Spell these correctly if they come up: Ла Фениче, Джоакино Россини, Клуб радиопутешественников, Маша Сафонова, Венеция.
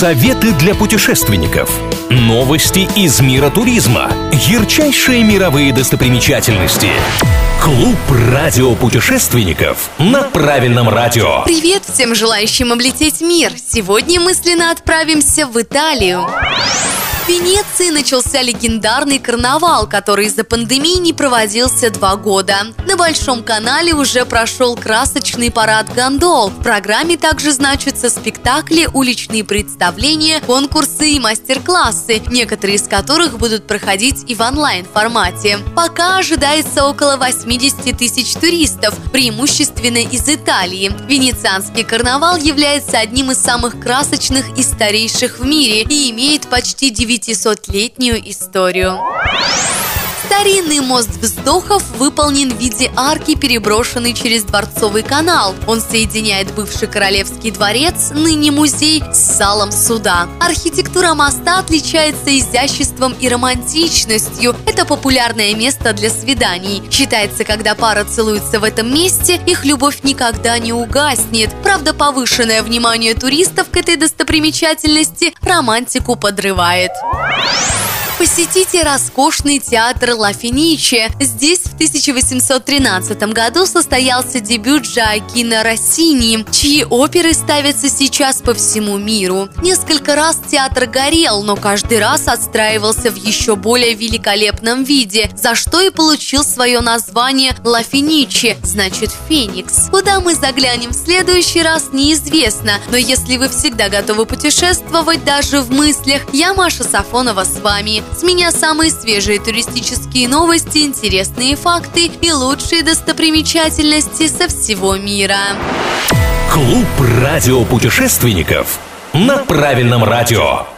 Советы для путешественников, новости из мира туризма, ярчайшие мировые достопримечательности. Клуб радиопутешественников на правильном радио. Привет всем желающим облететь мир! Сегодня мысленно отправимся в Италию. В Венеции начался легендарный карнавал, который из-за пандемии не проводился 2 года. На Большом канале уже прошел красочный парад гондол. В программе также значатся спектакли, уличные представления, конкурсы и мастер-классы, некоторые из которых будут проходить и в онлайн-формате. Пока ожидается около 80 000 туристов, преимущественно из Италии. Венецианский карнавал является одним из самых красочных и старейших в мире и имеет почти 900-летнюю историю. Старинный мост вздохов выполнен в виде арки, переброшенной через Дворцовый канал. Он соединяет бывший королевский дворец, ныне музей, с залом суда. Архитектура моста отличается изяществом и романтичностью. Это популярное место для свиданий. Считается, когда пара целуется в этом месте, их любовь никогда не угаснет. Правда, повышенное внимание туристов к этой достопримечательности романтику подрывает. Посетите роскошный театр Ла Фениче. Здесь в 1813 году состоялся дебют Джоакино Россини, чьи оперы ставятся сейчас по всему миру. Несколько раз театр горел, но каждый раз отстраивался в еще более великолепном виде, за что и получил свое название Ла Фениче, значит «Феникс». Куда мы заглянем в следующий раз, неизвестно, но если вы всегда готовы путешествовать даже в мыслях, я, Маша Сафонова, с вами. С меня самые свежие туристические новости, интересные факты и лучшие достопримечательности со всего мира. Клуб радиопутешественников на правильном радио.